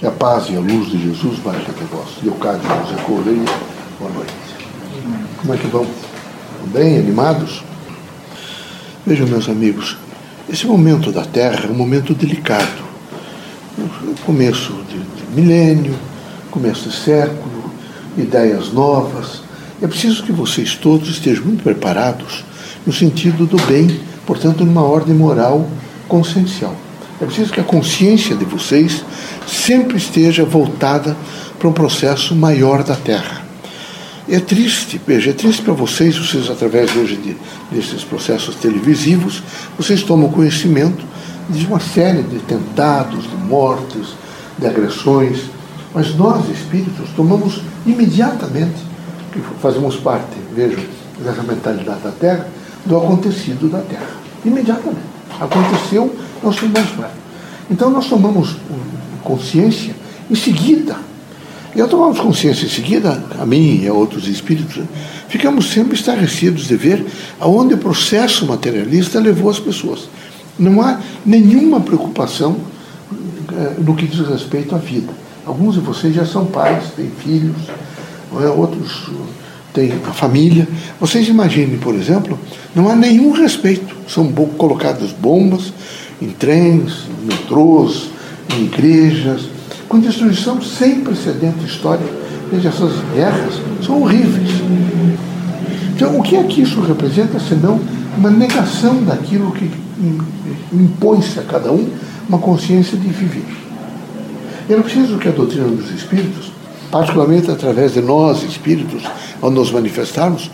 Que a paz e a luz de Jesus baixe até vós. Leocádio José Correia, boa noite. Como é que vão? Bem, animados? Vejam, meus amigos, esse momento da Terra é um momento delicado. O começo de milênio, começo de século, ideias novas. É preciso que vocês todos estejam muito preparados no sentido do bem, portanto, numa ordem moral consciencial. É preciso que a consciência de vocês sempre esteja voltada para um processo maior da Terra. É triste para vocês, através hoje desses processos televisivos, vocês tomam conhecimento de uma série de atentados, de mortes, de agressões, mas nós, espíritos, tomamos imediatamente, que fazemos parte, vejam, dessa mentalidade da Terra, do acontecido da Terra. Imediatamente. Aconteceu, nós tomamos parte. Então nós tomamos consciência em seguida. E ao tomarmos consciência em seguida, a mim e a outros espíritos, ficamos sempre estarrecidos de ver aonde o processo materialista levou as pessoas. Não há nenhuma preocupação no que diz respeito à vida. Alguns de vocês já são pais, têm filhos, outros têm a família. Vocês imaginem, por exemplo, não há nenhum respeito. São colocadas bombas em trens, em metrôs, em igrejas, com destruição sem precedente histórica. Veja, essas guerras são horríveis. Então, o que é que isso representa, senão uma negação daquilo que impõe-se a cada um, uma consciência de viver? Era preciso que a doutrina dos espíritos, particularmente através de nós, espíritos, ao nos manifestarmos,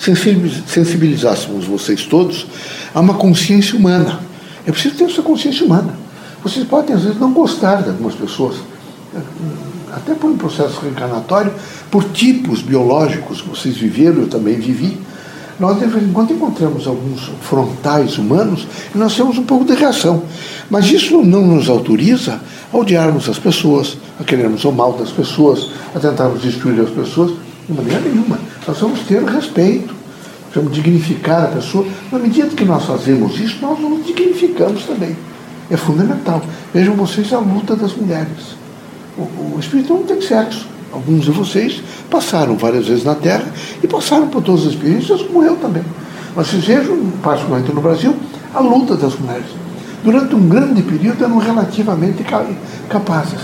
sensibilizássemos vocês todos a uma consciência humana. É preciso ter essa consciência humana. Vocês podem, às vezes, não gostar de algumas pessoas, até por um processo reencarnatório, por tipos biológicos que vocês viveram, eu também vivi. Nós, de vez em quando, encontramos alguns frontais humanos e nós temos um pouco de reação. Mas isso não nos autoriza a odiarmos as pessoas, a querermos o mal das pessoas, a tentarmos destruir as pessoas, de maneira nenhuma. Nós vamos ter respeito, vamos dignificar a pessoa. Na medida que nós fazemos isso, nós nos dignificamos também. É fundamental. Vejam vocês a luta das mulheres. O espírito não tem sexo. Alguns de vocês passaram várias vezes na Terra e passaram por todas as experiências, como eu também. Mas vocês vejam, particularmente no Brasil, a luta das mulheres. Durante um grande período eram relativamente capazes.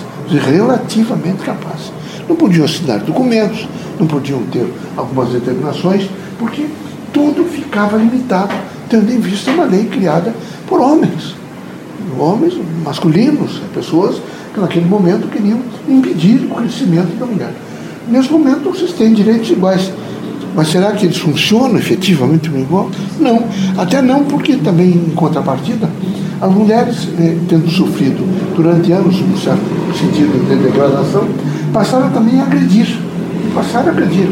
Não podiam assinar documentos, não podiam ter algumas determinações, porque tudo ficava limitado, tendo em vista uma lei criada por homens. Homens masculinos, pessoas que naquele momento queriam impedir o crescimento da mulher. Nesse momento vocês têm direitos iguais, mas será que eles funcionam efetivamente igual? Não, até não, porque também em contrapartida as mulheres, tendo sofrido durante anos um certo sentido de degradação, passaram também a agredir.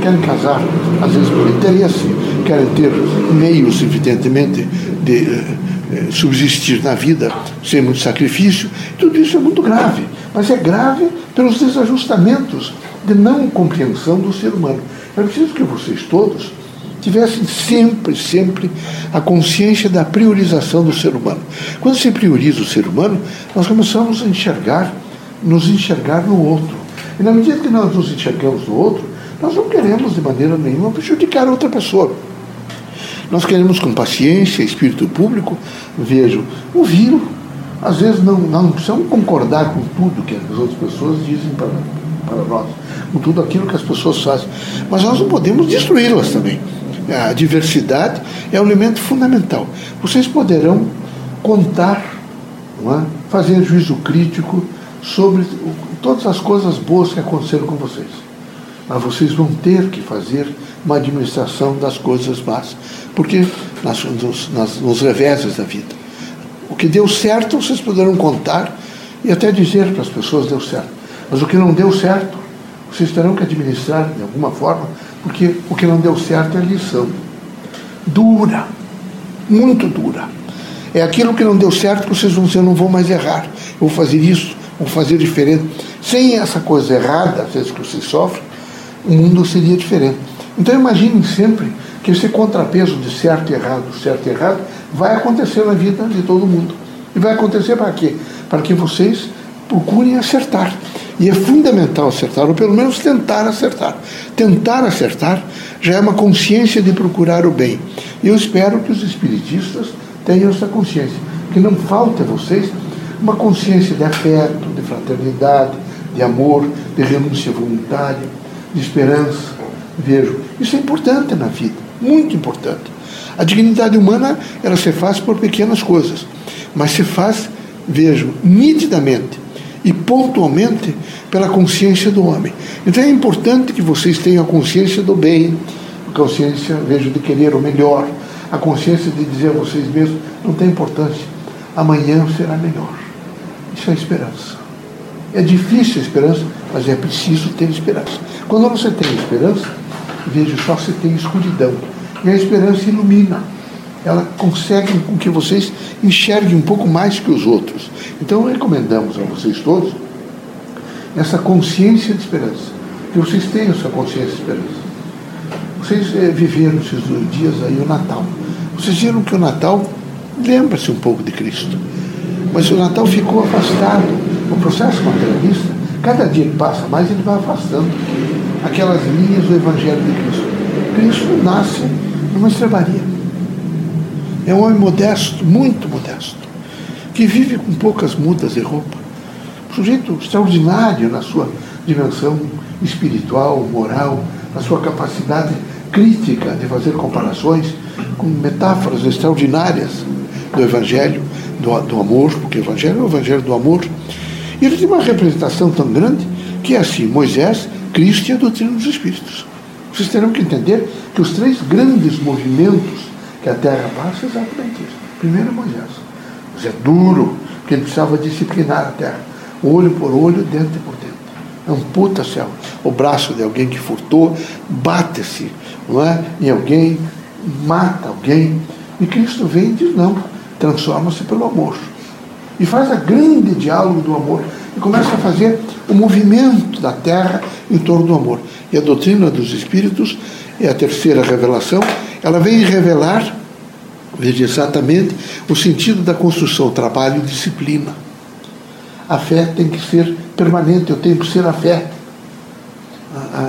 Querem casar, às vezes por interesse, querem ter meios, evidentemente, de subsistir na vida sem muito sacrifício. Tudo isso é muito grave, mas é grave pelos desajustamentos de não compreensão do ser humano. É preciso que vocês todos tivessem sempre a consciência da priorização do ser humano. Quando se prioriza o ser humano, nós começamos a nos enxergar no outro. E na medida que nós nos enxergamos no outro, nós não queremos de maneira nenhuma prejudicar outra pessoa. Nós queremos, com paciência, espírito público, vejo, ouvi-lo. Às vezes não precisamos concordar com tudo que as outras pessoas dizem para nós, com tudo aquilo que as pessoas fazem. Mas nós não podemos destruí-las também. A diversidade é um elemento fundamental. Vocês poderão contar, não é? Fazer juízo crítico sobre todas as coisas boas que aconteceram com vocês. Mas vocês vão ter que fazer uma administração das coisas más, porque nos reveses da vida. O que deu certo, vocês poderão contar e até dizer para as pessoas deu certo. Mas o que não deu certo, vocês terão que administrar de alguma forma, porque o que não deu certo é lição. Dura, muito dura. É aquilo que não deu certo que vocês vão dizer, não vou mais errar, eu vou fazer isso, vou fazer diferente. Sem essa coisa errada, às vezes, que vocês sofrem, o mundo seria diferente. Então imaginem sempre que esse contrapeso de certo e errado, vai acontecer na vida de todo mundo. E vai acontecer para quê? Para que vocês procurem acertar. E é fundamental acertar, ou pelo menos tentar acertar. Tentar acertar já é uma consciência de procurar o bem. E eu espero que os espiritistas tenham essa consciência. Que não falte a vocês uma consciência de afeto, de fraternidade, de amor, de renúncia voluntária, de esperança. Vejo, isso é importante na vida, muito importante. A dignidade humana, ela se faz por pequenas coisas, mas se faz, vejo, nitidamente e pontualmente pela consciência do homem. Então é importante que vocês tenham a consciência do bem, a consciência, vejo, de querer o melhor, a consciência de dizer a vocês mesmos, não tem importância, amanhã será melhor. Isso é esperança. É difícil a esperança, mas é preciso ter esperança. Quando você tem esperança, vejo, só se tem escuridão. E a esperança ilumina. Ela consegue com que vocês enxerguem um pouco mais que os outros. Então, recomendamos a vocês todos essa consciência de esperança. Que vocês tenham essa consciência de esperança. Vocês viveram esses 2 dias aí o Natal. Vocês viram que o Natal lembra-se um pouco de Cristo. Mas o Natal ficou afastado. O processo materialista, cada dia que passa mais, ele vai afastando aquelas linhas do Evangelho de Cristo. Cristo nasce numa estrebaria. É um homem modesto, muito modesto, que vive com poucas mudas de roupa. Um sujeito extraordinário na sua dimensão espiritual, moral, na sua capacidade crítica de fazer comparações com metáforas extraordinárias do Evangelho, do amor, porque o Evangelho é o Evangelho do amor. E ele tem uma representação tão grande que é assim, Moisés, Cristo e a doutrina dos Espíritos. Vocês terão que entender que os 3 grandes movimentos que a Terra passa é exatamente isso. Primeiro é Moisés. Moisés é duro, porque ele precisava disciplinar a Terra. Olho por olho, dente por dente. Amputa-se o braço de alguém que furtou, bate-se, não é, em alguém, mata alguém. E Cristo vem e diz não, transforma-se pelo amor. E faz a grande diálogo do amor. E começa a fazer o movimento da Terra em torno do amor. E a doutrina dos Espíritos é a terceira revelação. Ela vem revelar, veja exatamente, o sentido da construção, trabalho e disciplina. A fé tem que ser permanente, eu tenho que ser a fé.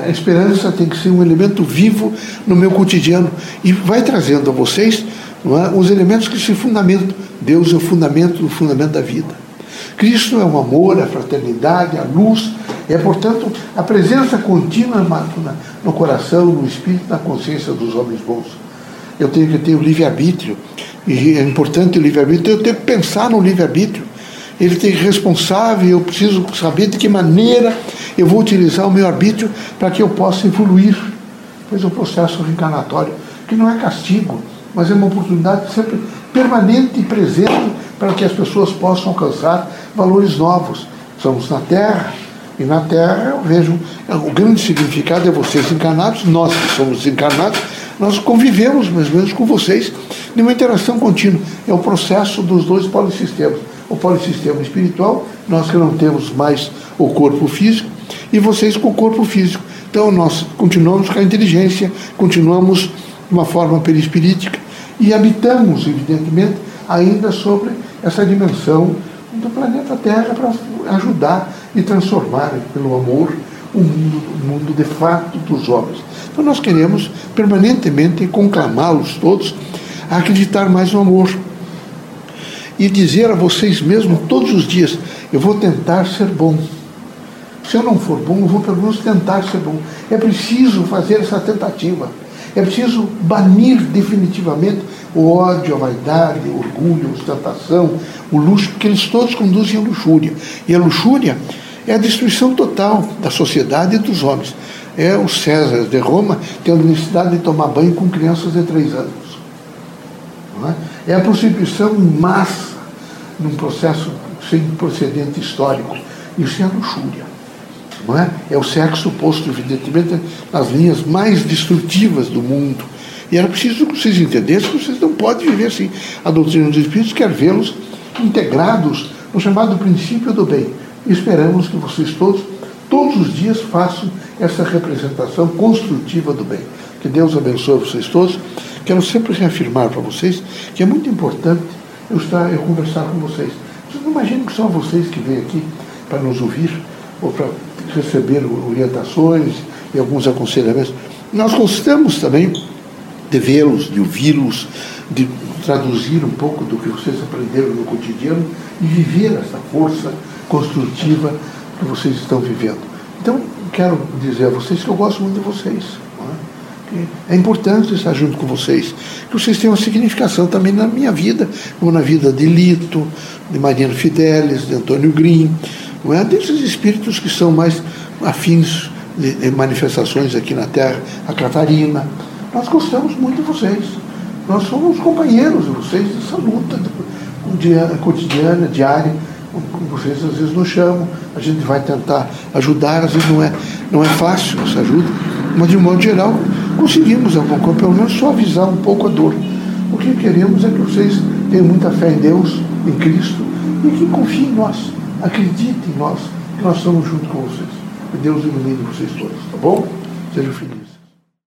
A esperança tem que ser um elemento vivo no meu cotidiano. E vai trazendo a vocês, não é, os elementos que se fundamentam. Deus é o fundamento, da vida. Cristo é o amor, a fraternidade, a luz. É, portanto, a presença contínua no coração, no espírito, na consciência dos homens bons. Eu tenho que ter o livre-arbítrio. E é importante o livre-arbítrio. Eu tenho que pensar no livre-arbítrio. Ele tem que ser responsável. Eu preciso saber de que maneira eu vou utilizar o meu arbítrio para que eu possa evoluir. Pois é um processo reencarnatório, que não é castigo, mas é uma oportunidade sempre permanente e presente para que as pessoas possam alcançar valores novos. Somos na Terra, e na Terra eu vejo o grande significado é vocês encarnados, nós que somos encarnados, nós convivemos mais ou menos com vocês de uma interação contínua. É o processo dos 2 polissistemas. O polissistema espiritual, nós que não temos mais o corpo físico, e vocês com o corpo físico. Então nós continuamos com a inteligência, continuamos de uma forma perispirítica, e habitamos, evidentemente, ainda sobre essa dimensão do planeta Terra para ajudar e transformar, pelo amor, o mundo de fato dos homens. Então nós queremos permanentemente conclamá-los todos a acreditar mais no amor e dizer a vocês mesmos todos os dias, eu vou tentar ser bom. Se eu não for bom, eu vou pelo menos tentar ser bom. É preciso fazer essa tentativa. É preciso banir definitivamente o ódio, a vaidade, o orgulho, a ostentação, o luxo, porque eles todos conduzem à luxúria. E a luxúria é a destruição total da sociedade e dos homens. É o César de Roma tendo necessidade de tomar banho com crianças de 3 anos. Não é? É a prostituição em massa, num processo sem precedente histórico. Isso é a luxúria. Não é? É o sexo posto, evidentemente, nas linhas mais destrutivas do mundo. E era preciso que vocês entendessem que vocês não podem viver assim. A doutrina dos Espíritos quer vê-los integrados no chamado princípio do bem. E esperamos que vocês todos os dias, façam essa representação construtiva do bem. Que Deus abençoe vocês todos. Quero sempre reafirmar para vocês que é muito importante eu conversar com vocês. Vocês não imaginam que são vocês que vêm aqui para nos ouvir ou para receber orientações e alguns aconselhamentos. Nós gostamos também de vê-los, de ouvi-los, de traduzir um pouco do que vocês aprenderam no cotidiano e viver essa força construtiva que vocês estão vivendo. Então, quero dizer a vocês que eu gosto muito de vocês. É importante estar junto com vocês, que vocês têm uma significação também na minha vida, como na vida de Lito, de Mariano Fidelis, de Antônio Green, não é? Desses espíritos que são mais afins de manifestações aqui na Terra, a Catarina. Nós gostamos muito de vocês, nós somos companheiros de vocês nessa luta cotidiana, diária. Vocês às vezes nos chamam, a gente vai tentar ajudar, às vezes não é fácil essa ajuda, mas de um modo geral conseguimos pelo menos suavizar um pouco a dor. O que queremos é que vocês tenham muita fé em Deus, em Cristo, e que confiem em nós, acreditem em nós, que nós estamos junto com vocês. Que Deus ilumine vocês todos, tá bom? Sejam felizes.